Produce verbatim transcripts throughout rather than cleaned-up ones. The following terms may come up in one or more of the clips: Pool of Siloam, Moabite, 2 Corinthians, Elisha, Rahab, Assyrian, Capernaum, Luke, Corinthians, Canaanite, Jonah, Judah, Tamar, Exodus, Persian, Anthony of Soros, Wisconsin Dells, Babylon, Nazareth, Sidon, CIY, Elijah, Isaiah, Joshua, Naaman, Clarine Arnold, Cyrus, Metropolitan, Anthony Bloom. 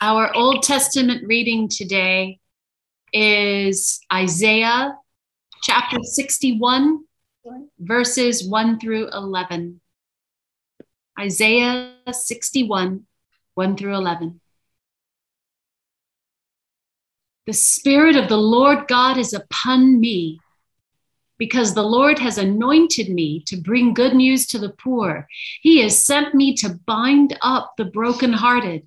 Our Old Testament reading today is Isaiah chapter sixty-one, verses one through eleven. Isaiah sixty-one, one through eleven. The Spirit of the Lord God is upon me, because the Lord has anointed me to bring good news to the poor. He has sent me to bind up the brokenhearted,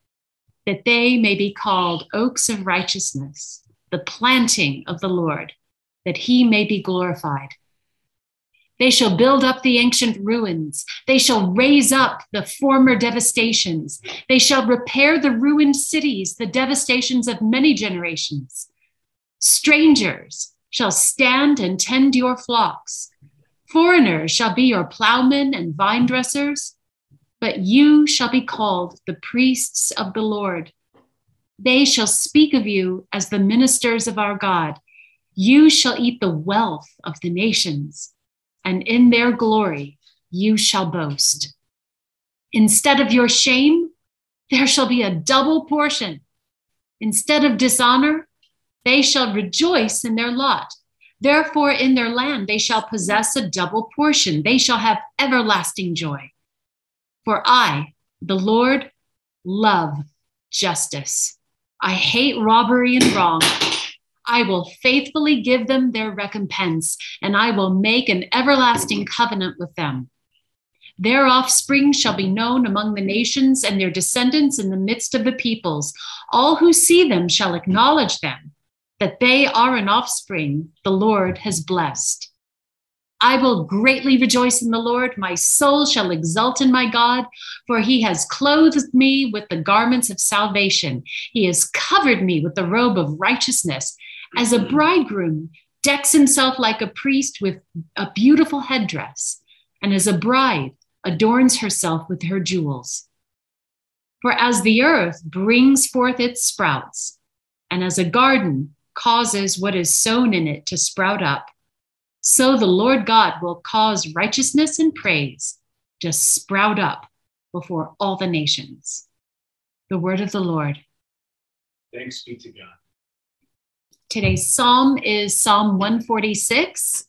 that they may be called oaks of righteousness, the planting of the Lord, that he may be glorified. They shall build up the ancient ruins. They shall raise up the former devastations. They shall repair the ruined cities, the devastations of many generations. Strangers shall stand and tend your flocks. Foreigners shall be your plowmen and vine dressers. But you shall be called the priests of the Lord. They shall speak of you as the ministers of our God. You shall eat the wealth of the nations, and in their glory you shall boast. Instead of your shame, there shall be a double portion. Instead of dishonor, they shall rejoice in their lot. Therefore, in their land they shall possess a double portion. They shall have everlasting joy. For I, the Lord, love justice. I hate robbery and wrong. I will faithfully give them their recompense, and I will make an everlasting covenant with them. Their offspring shall be known among the nations, and their descendants in the midst of the peoples. All who see them shall acknowledge them, that they are an offspring the Lord has blessed. I will greatly rejoice in the Lord. My soul shall exult in my God, for he has clothed me with the garments of salvation. He has covered me with the robe of righteousness. As a bridegroom decks himself like a priest with a beautiful headdress, and as a bride adorns herself with her jewels. For as the earth brings forth its sprouts, and as a garden causes what is sown in it to sprout up, so the Lord God will cause righteousness and praise to sprout up before all the nations. The word of the Lord. Thanks be to God. Today's psalm is Psalm one forty-six,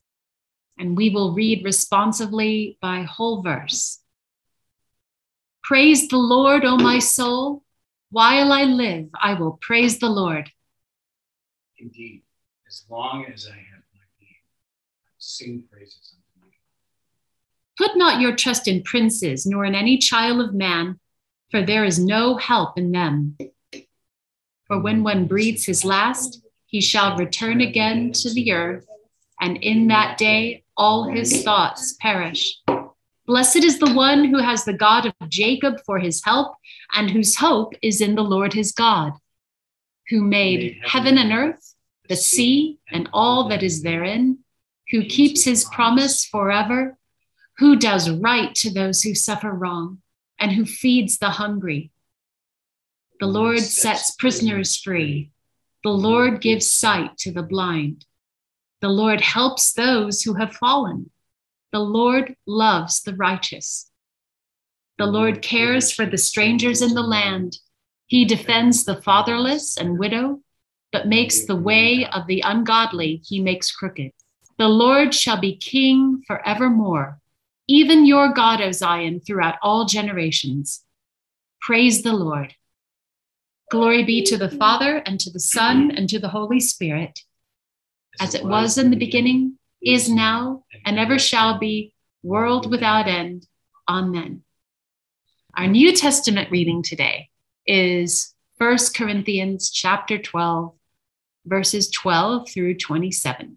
and we will read responsively by whole verse. Praise the Lord, O my soul. While I live, I will praise the Lord. Indeed, as long as I have. Sing praises unto me. Put not your trust in princes, nor in any child of man, for there is no help in them. For when one breathes his last, he shall return again to the earth, and in that day all his thoughts perish. Blessed is the one who has the God of Jacob for his help, and whose hope is in the Lord his God, who made heaven and earth, the sea, and all that is therein, who keeps his promise forever, who does right to those who suffer wrong, and who feeds the hungry. The Lord sets prisoners free. The Lord gives sight to the blind. The Lord helps those who have fallen. The Lord loves the righteous. The Lord cares for the strangers in the land. He defends the fatherless and widow, but makes the way of the ungodly he makes crooked. The Lord shall be king forevermore, even your God, O Zion, throughout all generations. Praise the Lord. Glory be to the Father, and to the Son, and to the Holy Spirit, as it was in the beginning, is now, and ever shall be, world without end. Amen. Our New Testament reading today is First Corinthians chapter twelve, verses twelve through twenty-seven.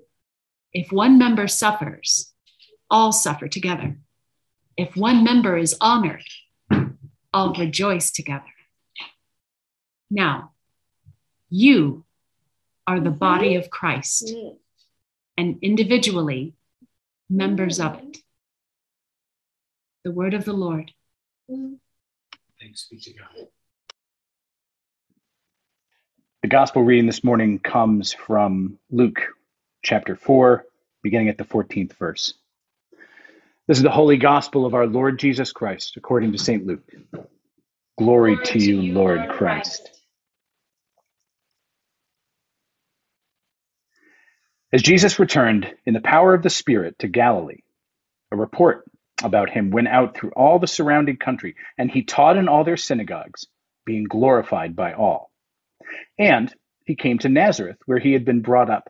If one member suffers, all suffer together. If one member is honored, all rejoice together. Now, you are the body of Christ, and individually, members of it. The word of the Lord. Thanks be to God. The gospel reading this morning comes from Luke chapter four, beginning at the fourteenth verse. This is the holy gospel of our Lord Jesus Christ, according to Saint Luke. Glory, Glory to you, you Lord, Lord Christ. Christ. As Jesus returned in the power of the Spirit to Galilee, a report about him went out through all the surrounding country, and he taught in all their synagogues, being glorified by all. And he came to Nazareth, where he had been brought up.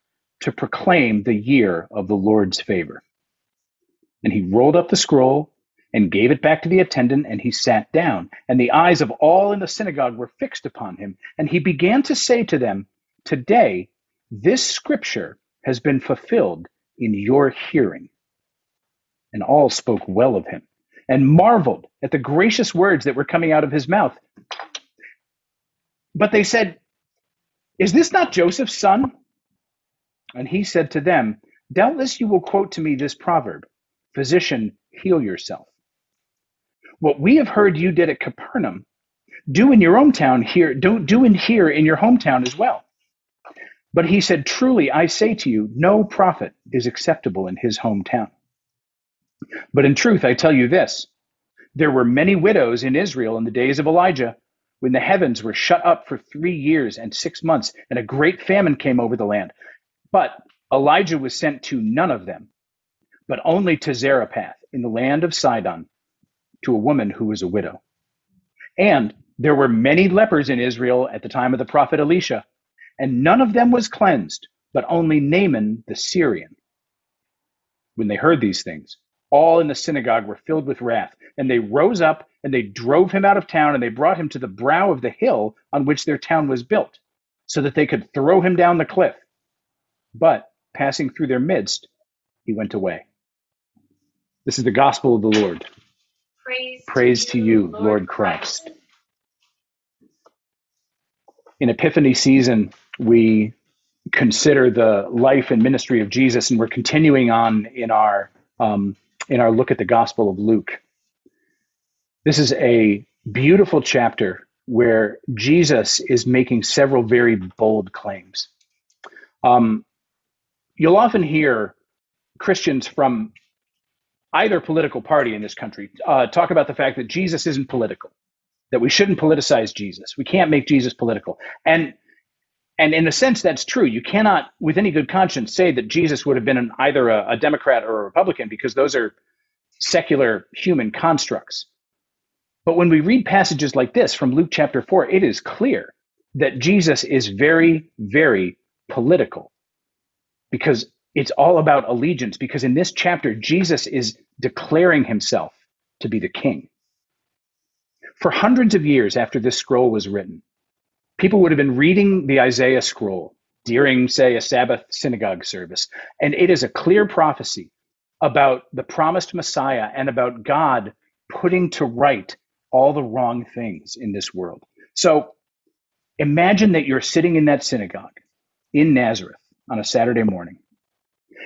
to proclaim the year of the Lord's favor." And he rolled up the scroll and gave it back to the attendant, and he sat down. And the eyes of all in the synagogue were fixed upon him. And he began to say to them, "Today, this scripture has been fulfilled in your hearing." And all spoke well of him and marveled at the gracious words that were coming out of his mouth. But they said, "Is this not Joseph's son?" And he said to them, "Doubtless you will quote to me this proverb, 'Physician, heal yourself. What we have heard you did at Capernaum, do in your own town here, do, do in here in your hometown as well." But he said, "Truly, I say to you, no prophet is acceptable in his hometown. But in truth, I tell you this, there were many widows in Israel in the days of Elijah, when the heavens were shut up for three years and six months, and a great famine came over the land. But Elijah was sent to none of them, but only to Zarephath in the land of Sidon, to a woman who was a widow. And there were many lepers in Israel at the time of the prophet Elisha, and none of them was cleansed, but only Naaman the Syrian." When they heard these things, all in the synagogue were filled with wrath, and they rose up and they drove him out of town, and they brought him to the brow of the hill on which their town was built, so that they could throw him down the cliff. But passing through their midst, he went away. This is the gospel of the Lord. Praise, Praise to you, Lord, Lord Christ. Christ. In Epiphany season, we consider the life and ministry of Jesus, and we're continuing on in our um, in our look at the Gospel of Luke. This is a beautiful chapter where Jesus is making several very bold claims. Um, you'll often hear Christians from either political party in this country uh, talk about the fact that Jesus isn't political, that we shouldn't politicize Jesus. We can't make Jesus political. And And in a sense, that's true. You cannot, with any good conscience, say that Jesus would have been an, either a, a Democrat or a Republican, because those are secular human constructs. But when we read passages like this from Luke chapter four, it is clear that Jesus is very, very political, because it's all about allegiance, because in this chapter, Jesus is declaring himself to be the king. For hundreds of years after this scroll was written, people would have been reading the Isaiah scroll during, say, a Sabbath synagogue service. And it is a clear prophecy about the promised Messiah and about God putting to right all the wrong things in this world. So imagine that you're sitting in that synagogue in Nazareth on a Saturday morning.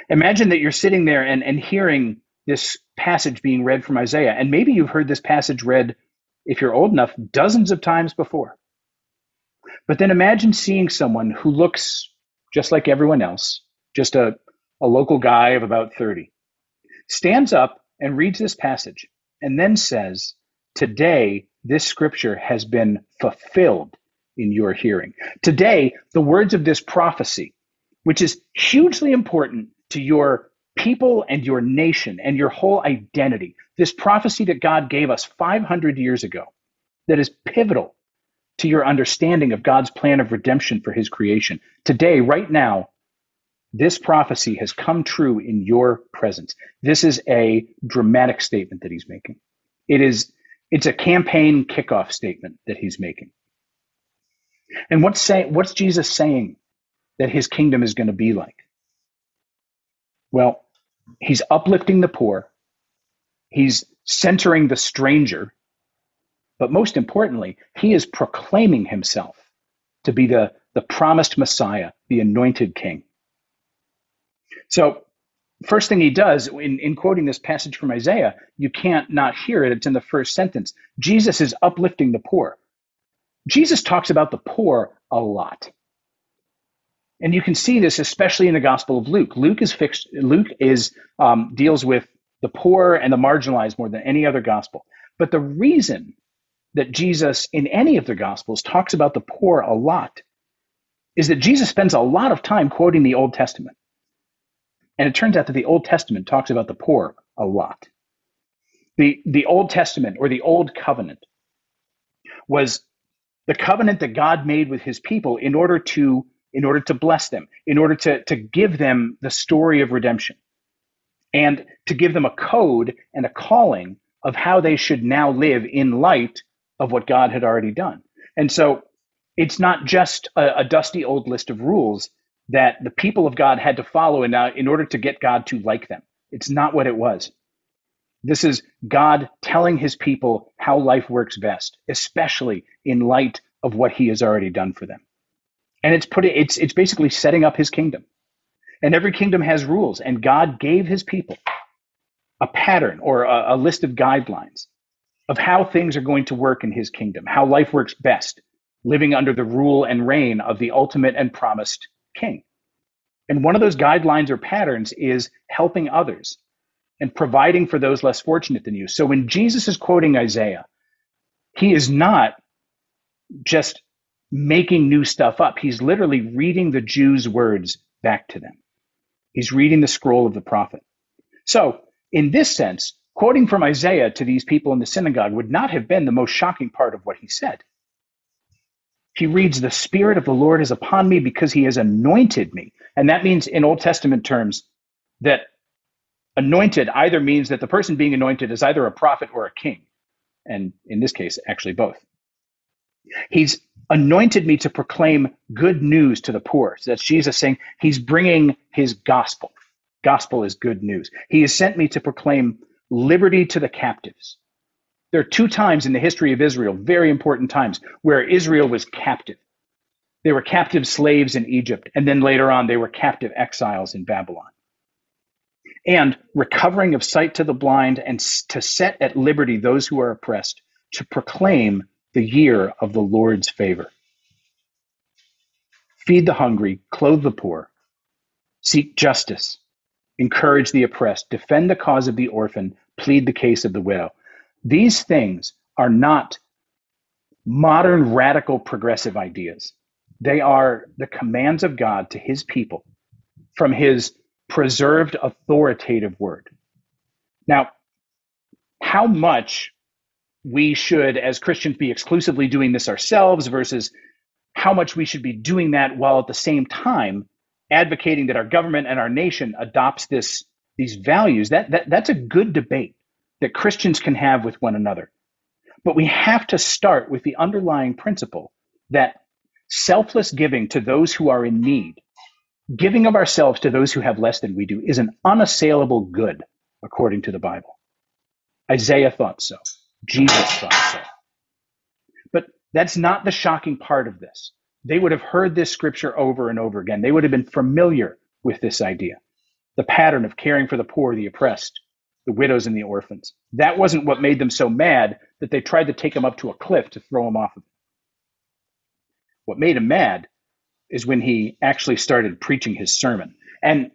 Imagine that you're sitting there and, and hearing this passage being read from Isaiah. And maybe you've heard this passage read, if you're old enough, dozens of times before. But then imagine seeing someone who looks just like everyone else, just a, a local guy of about thirty, stands up and reads this passage and then says, "Today, this scripture has been fulfilled in your hearing." Today, the words of this prophecy, which is hugely important to your people and your nation and your whole identity, this prophecy that God gave us five hundred years ago, that is pivotal to your understanding of God's plan of redemption for his creation. Today, right now, this prophecy has come true in your presence. This is a dramatic statement that he's making. It is, it's a campaign kickoff statement that he's making. And what's say, what's Jesus saying that his kingdom is going to be like? Well, he's uplifting the poor. He's centering the stranger. But most importantly, he is proclaiming himself to be the, the promised Messiah, the anointed king. So first thing he does in, in quoting this passage from Isaiah, you can't not hear it. It's in the first sentence. Jesus is uplifting the poor. Jesus talks about the poor a lot. And you can see this especially in the Gospel of Luke. Luke is fixed. Luke is um, deals with the poor and the marginalized more than any other gospel. But the reason that Jesus in any of the Gospels talks about the poor a lot is that Jesus spends a lot of time quoting the Old Testament. And it turns out that the Old Testament talks about the poor a lot. The, the Old Testament, or the Old Covenant, was the covenant that God made with his people in order to, in order to bless them, in order to, to give them the story of redemption, and to give them a code and a calling of how they should now live in light of what God had already done. And so it's not just a, a dusty old list of rules that the people of God had to follow in, uh, in order to get God to like them. It's not what it was. This is God telling his people how life works best, especially in light of what he has already done for them. And it's put it's it's basically setting up his kingdom. And every kingdom has rules, and God gave his people a pattern or a, a list of guidelines of how things are going to work in his kingdom, how life works best, living under the rule and reign of the ultimate and promised king. And one of those guidelines or patterns is helping others and providing for those less fortunate than you. So when Jesus is quoting Isaiah, he is not just making new stuff up. He's literally reading the Jews' words back to them. He's reading the scroll of the prophet. So in this sense, quoting from Isaiah to these people in the synagogue would not have been the most shocking part of what he said. He reads, "The Spirit of the Lord is upon me because he has anointed me." And that means, in Old Testament terms, that anointed either means that the person being anointed is either a prophet or a king. And in this case, actually both. He's anointed me to proclaim good news to the poor. So that's Jesus saying he's bringing his gospel. Gospel is good news. He has sent me to proclaim liberty to the captives. There are two times in the history of Israel, very important times, where Israel was captive. They were captive slaves in Egypt, and then later on, they were captive exiles in Babylon. And recovering of sight to the blind, and to set at liberty those who are oppressed, to proclaim the year of the Lord's favor. Feed the hungry, clothe the poor, seek justice, encourage the oppressed, defend the cause of the orphan, plead the case of the widow. These things are not modern radical progressive ideas. They are the commands of God to his people from his preserved authoritative word. Now, how much we should, as Christians, be exclusively doing this ourselves versus how much we should be doing that while at the same time advocating that our government and our nation adopts this these values, that, that that's a good debate that Christians can have with one another. But we have to start with the underlying principle that selfless giving to those who are in need, giving of ourselves to those who have less than we do, is an unassailable good, according to the Bible. Isaiah thought so. Jesus thought so. But that's not the shocking part of this. They would have heard this scripture over and over again. They would have been familiar with this idea, the pattern of caring for the poor, the oppressed, the widows and the orphans. That wasn't what made them so mad that they tried to take him up to a cliff to throw him off of it. What made him mad is when he actually started preaching his sermon. And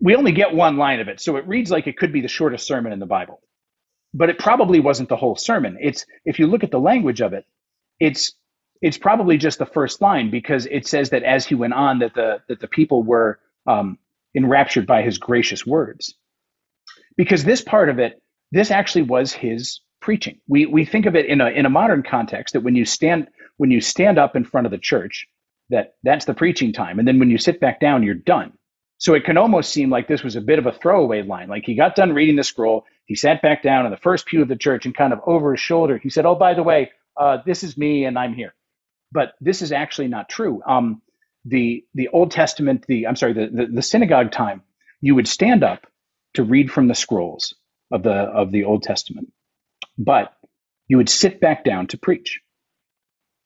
we only get one line of it, so it reads like it could be the shortest sermon in the Bible. But it probably wasn't the whole sermon. It's, if you look at the language of it, it's it's probably just the first line, because it says that as he went on, that the that the people were um, enraptured by his gracious words. Because this part of it, this actually was his preaching. We we think of it in a in a modern context that when you stand when you stand up in front of the church, that that's the preaching time. And then when you sit back down, you're done. So it can almost seem like this was a bit of a throwaway line. Like he got done reading the scroll, he sat back down in the first pew of the church and kind of over his shoulder, he said, oh, by the way, uh, this is me and I'm here. But this is actually not true. Um, the the Old Testament, the I'm sorry, the, the, the synagogue time, you would stand up to read from the scrolls of the of the Old Testament, but you would sit back down to preach.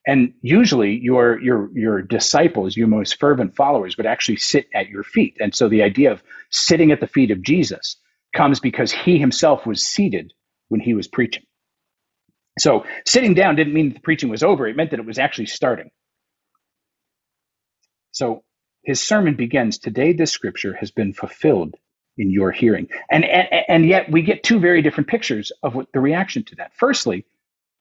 And usually your your your disciples, your most fervent followers, would actually sit at your feet. And so the idea of sitting at the feet of Jesus comes because he himself was seated when he was preaching. So sitting down didn't mean that the preaching was over. It meant that it was actually starting. So his sermon begins, today this scripture has been fulfilled in your hearing. And, and, and yet we get two very different pictures of what the reaction to that. Firstly,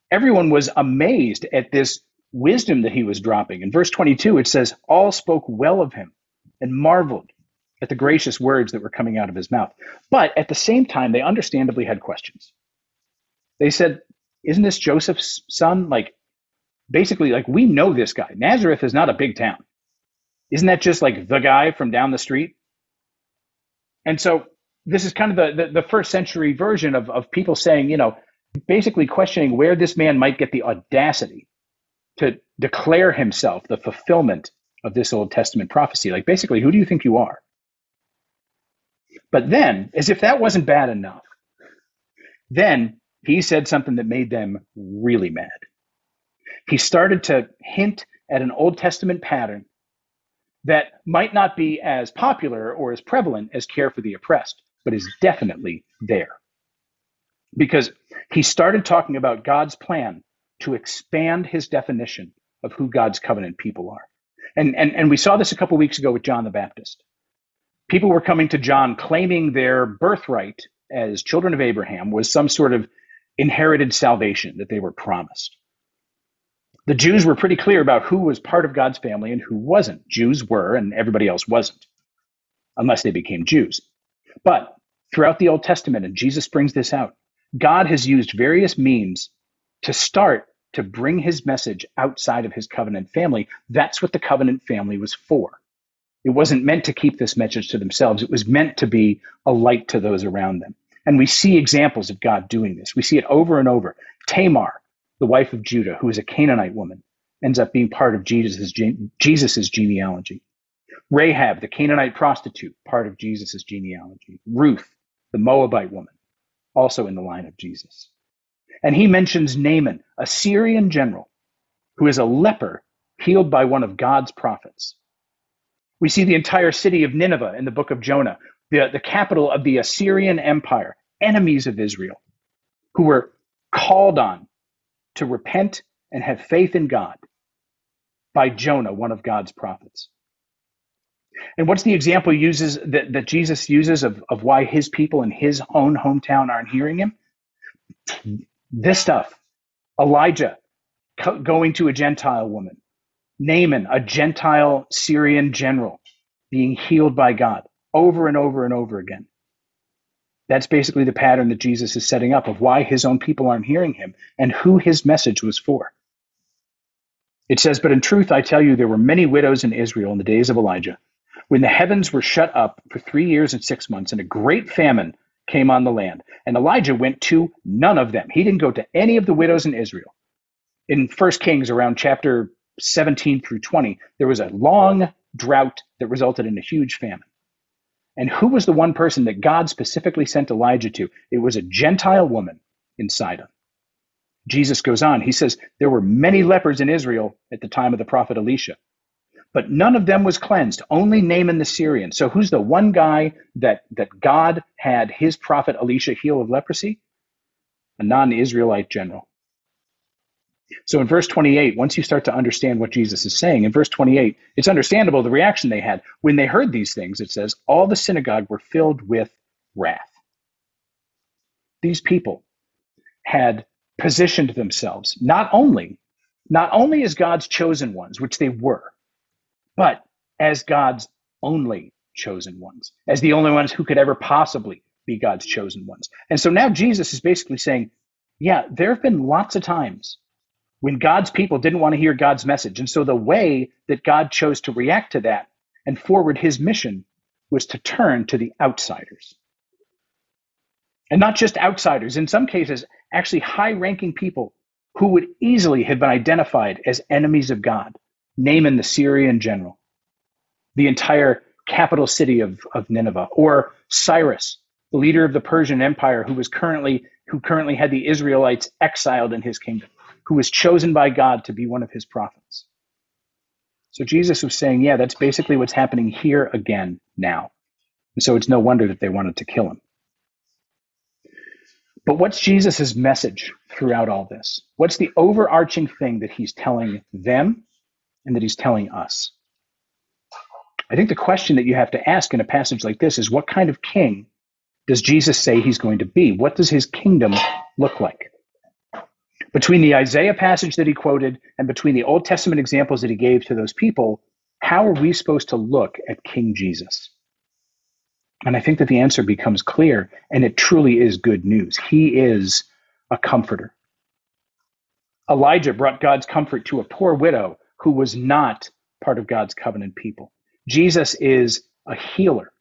everyone was amazed at this wisdom that he was dropping. In verse twenty-two, it says, all spoke well of him and marveled at the gracious words that were coming out of his mouth. But at the same time, they understandably had questions. They said, isn't this Joseph's son? Like, basically, like, we know this guy. Nazareth is not a big town. Isn't that just like the guy from down the street? And so this is kind of the, the, the first century version of, of people saying, you know, basically questioning where this man might get the audacity to declare himself the fulfillment of this Old Testament prophecy. Like, basically, who do you think you are? But then, as if that wasn't bad enough, then he said something that made them really mad. He started to hint at an Old Testament pattern that might not be as popular or as prevalent as care for the oppressed, but is definitely there. Because he started talking about God's plan to expand his definition of who God's covenant people are. And, and, and we saw this a couple weeks ago with John the Baptist. People were coming to John claiming their birthright as children of Abraham was some sort of inherited salvation that they were promised. The Jews were pretty clear about who was part of God's family and who wasn't. Jews were, and everybody else wasn't, unless they became Jews. But throughout the Old Testament, and Jesus brings this out, God has used various means to start to bring his message outside of his covenant family. That's what the covenant family was for. It wasn't meant to keep this message to themselves. It was meant to be a light to those around them. And we see examples of God doing this. We see it over and over. Tamar, the wife of Judah, who is a Canaanite woman, ends up being part of Jesus's, Jesus's genealogy. Rahab, the Canaanite prostitute, part of Jesus's genealogy. Ruth, the Moabite woman, also in the line of Jesus. And he mentions Naaman, a Syrian general, who is a leper healed by one of God's prophets. We see the entire city of Nineveh in the book of Jonah, the, the capital of the Assyrian Empire, enemies of Israel, who were called on to repent and have faith in God by Jonah, one of God's prophets. And what's the example uses that, that Jesus uses of, of why his people in his own hometown aren't hearing him? This stuff. Elijah co- going to a Gentile woman. Naaman, a Gentile Syrian general, being healed by God over and over and over again. That's basically the pattern that Jesus is setting up of why his own people aren't hearing him and who his message was for. It says, "But in truth, I tell you, there were many widows in Israel in the days of Elijah, when the heavens were shut up for three years and six months, and a great famine came on the land. And Elijah went to none of them." He didn't go to any of the widows in Israel. In First Kings, around chapter seventeen through twenty, there was a long drought that resulted in a huge famine. And who was the one person that God specifically sent Elijah to? It was a Gentile woman in Sidon. Jesus goes on. He says, "There were many lepers in Israel at the time of the prophet Elisha, but none of them was cleansed, only Naaman the Syrian." So who's the one guy that, that God had his prophet Elisha heal of leprosy? A non-Israelite general. So in verse twenty-eight, once you start to understand what Jesus is saying, in verse twenty-eight, it's understandable the reaction they had. When they heard these things, it says, all the synagogue were filled with wrath. These people had positioned themselves, not only, not only as God's chosen ones, which they were, but as God's only chosen ones, as the only ones who could ever possibly be God's chosen ones. And so now Jesus is basically saying, yeah, there have been lots of times when God's people didn't want to hear God's message. And so the way that God chose to react to that and forward his mission was to turn to the outsiders. And not just outsiders, in some cases, actually high-ranking people who would easily have been identified as enemies of God. Naaman the Syrian general, the entire capital city of, of Nineveh, or Cyrus, the leader of the Persian Empire, who was currently who currently had the Israelites exiled in his kingdom, who was chosen by God to be one of his prophets. So Jesus was saying, yeah, that's basically what's happening here again now. And so it's no wonder that they wanted to kill him. But what's Jesus's message throughout all this? What's the overarching thing that he's telling them and that he's telling us? I think the question that you have to ask in a passage like this is, what kind of king does Jesus say he's going to be? What does his kingdom look like? Between the Isaiah passage that he quoted and between the Old Testament examples that he gave to those people, how are we supposed to look at King Jesus? And I think that the answer becomes clear, and it truly is good news. He is a comforter. Elijah brought God's comfort to a poor widow who was not part of God's covenant people. Jesus is a healer.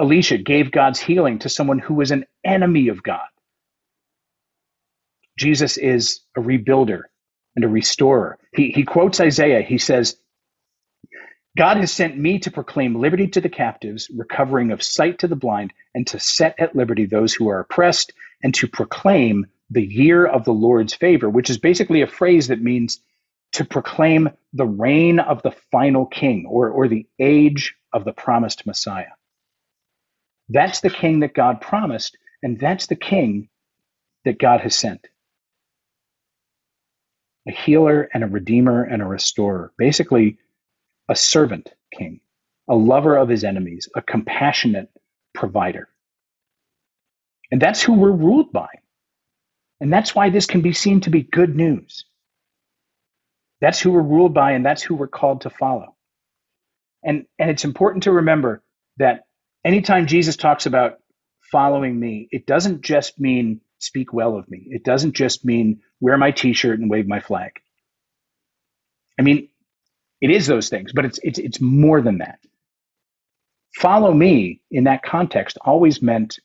Elisha gave God's healing to someone who was an enemy of God. Jesus is a rebuilder and a restorer. He, he quotes Isaiah. He says, "God has sent me to proclaim liberty to the captives, recovering of sight to the blind, and to set at liberty those who are oppressed, and to proclaim the year of the Lord's favor," which is basically a phrase that means to proclaim the reign of the final king, or, or the age of the promised Messiah. That's the king that God promised, and that's the king that God has sent. A healer and a redeemer and a restorer. Basically, a servant king, a lover of his enemies, a compassionate provider. And that's who we're ruled by. And that's why this can be seen to be good news. That's who we're ruled by, and that's who we're called to follow. And, and it's important to remember that anytime Jesus talks about following me, it doesn't just mean speak well of me. It doesn't just mean wear my t-shirt and wave my flag. I mean, it is those things, but it's it's it's more than that. Follow me in that context always meant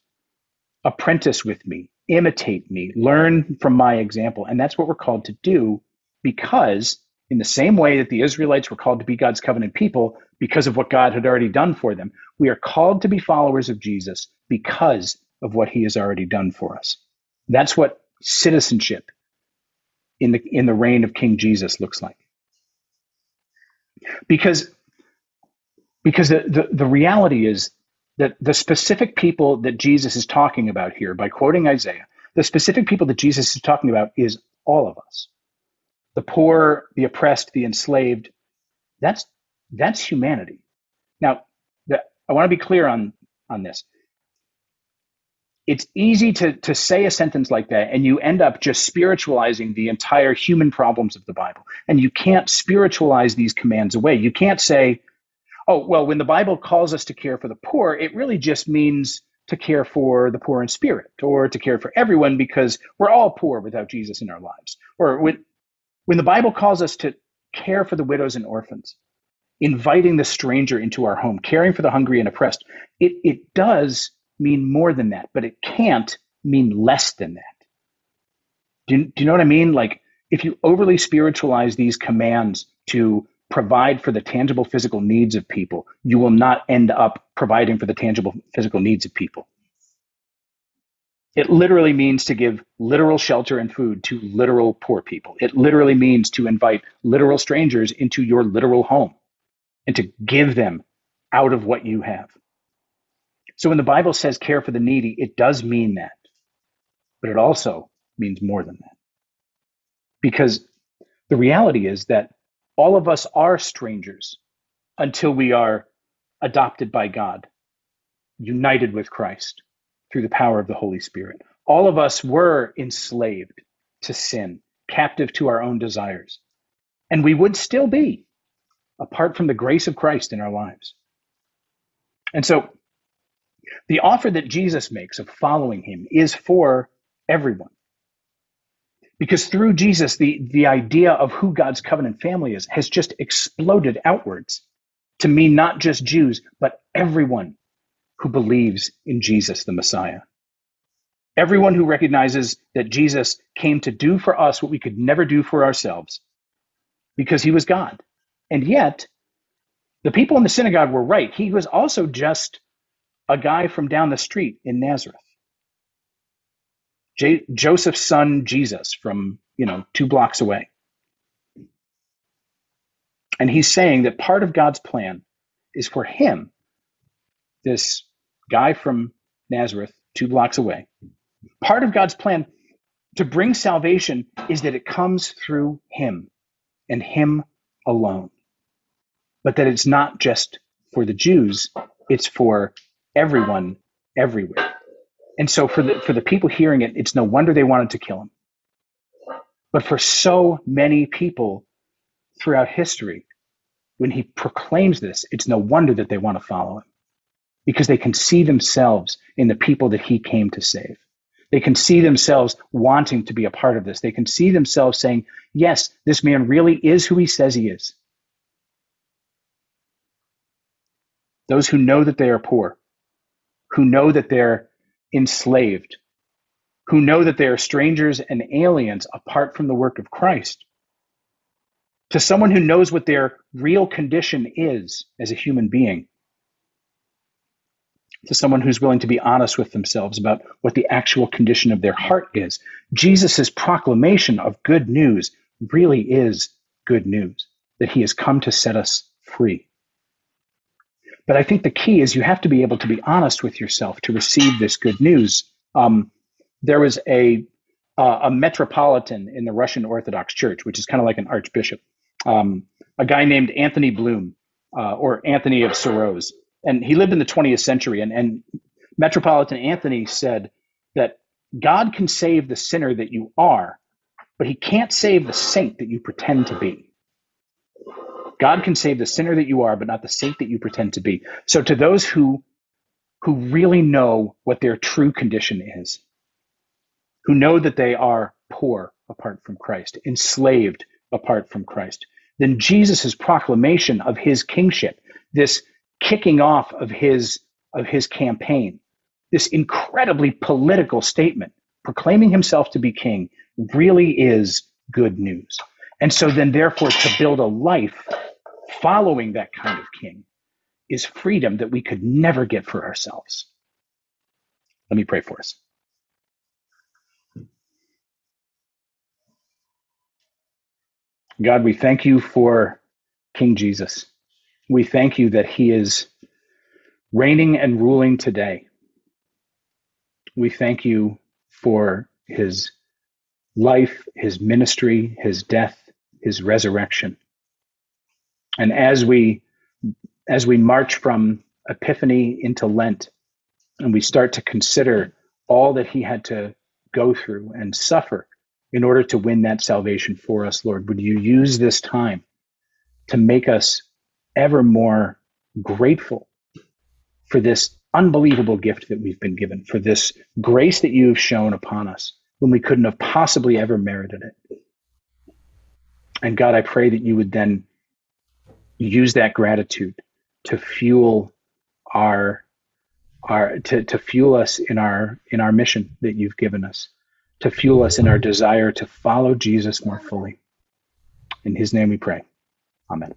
apprentice with me, imitate me, learn from my example. And that's what we're called to do, because in the same way that the Israelites were called to be God's covenant people because of what God had already done for them, we are called to be followers of Jesus because of what he has already done for us. That's what citizenship in the in the reign of King Jesus looks like. Because, because the, the, the reality is that the specific people that Jesus is talking about here, by quoting Isaiah, the specific people that Jesus is talking about is all of us. The poor, the oppressed, the enslaved, that's that's humanity. Now, the, I want to be clear on, on this. It's easy to, to say a sentence like that, and you end up just spiritualizing the entire human problems of the Bible. And you can't spiritualize these commands away. You can't say, oh, well, when the Bible calls us to care for the poor, it really just means to care for the poor in spirit, or to care for everyone because we're all poor without Jesus in our lives. Or when, when the Bible calls us to care for the widows and orphans, inviting the stranger into our home, caring for the hungry and oppressed, it, it does mean more than that, but it can't mean less than that. Do, do you know what I mean? Like, if you overly spiritualize these commands to provide for the tangible physical needs of people, you will not end up providing for the tangible physical needs of people. It literally means to give literal shelter and food to literal poor people. It literally means to invite literal strangers into your literal home and to give them out of what you have. So when the Bible says care for the needy, it does mean that, but it also means more than that. Because the reality is that all of us are strangers until we are adopted by God, united with Christ through the power of the Holy Spirit. All of us were enslaved to sin, captive to our own desires, and we would still be apart from the grace of Christ in our lives. And so, the offer that Jesus makes of following him is for everyone. Because through Jesus, the, the idea of who God's covenant family is has just exploded outwards to mean not just Jews, but everyone who believes in Jesus, the Messiah. Everyone who recognizes that Jesus came to do for us what we could never do for ourselves because he was God. And yet, the people in the synagogue were right. He was also just a guy from down the street in Nazareth. J- Joseph's son, Jesus, from, you know, two blocks away. And he's saying that part of God's plan is for him, this guy from Nazareth, two blocks away, part of God's plan to bring salvation is that it comes through him and him alone. But that it's not just for the Jews, it's for everyone, everywhere. And so for the for the people hearing it, it's no wonder they wanted to kill him. But for so many people throughout history, when he proclaims this, it's no wonder that they want to follow him, because they can see themselves in the people that he came to save. They can see themselves wanting to be a part of this. They can see themselves saying, yes, this man really is who he says he is. Those who know that they are poor, who know that they're enslaved, who know that they are strangers and aliens apart from the work of Christ. To someone who knows what their real condition is as a human being, to someone who's willing to be honest with themselves about what the actual condition of their heart is, Jesus's proclamation of good news really is good news, that he has come to set us free. But I think the key is you have to be able to be honest with yourself to receive this good news. Um, there was a uh, a Metropolitan in the Russian Orthodox Church, which is kind of like an archbishop, um, a guy named Anthony Bloom, uh, or Anthony of Soros. And he lived in the twentieth century. And, and Metropolitan Anthony said that God can save the sinner that you are, but he can't save the saint that you pretend to be. God can save the sinner that you are, but not the saint that you pretend to be. So to those who who really know what their true condition is, who know that they are poor apart from Christ, enslaved apart from Christ, then Jesus's proclamation of his kingship, this kicking off of his of his campaign, this incredibly political statement, proclaiming himself to be king, really is good news. And so then, therefore, to build a life following that kind of king is freedom that we could never get for ourselves. Let me pray for us. God, we thank you for King Jesus. We thank you that he is reigning and ruling today. We thank you for his life, his ministry, his death, his resurrection. And as we as we march from Epiphany into Lent, and we start to consider all that he had to go through and suffer in order to win that salvation for us, Lord, would you use this time to make us ever more grateful for this unbelievable gift that we've been given, for this grace that you've shown upon us when we couldn't have possibly ever merited it. And God, I pray that you would then use that gratitude to fuel our our to, to fuel us in our in our mission that you've given us, to fuel us in our desire to follow Jesus more fully. In his name we pray. Amen.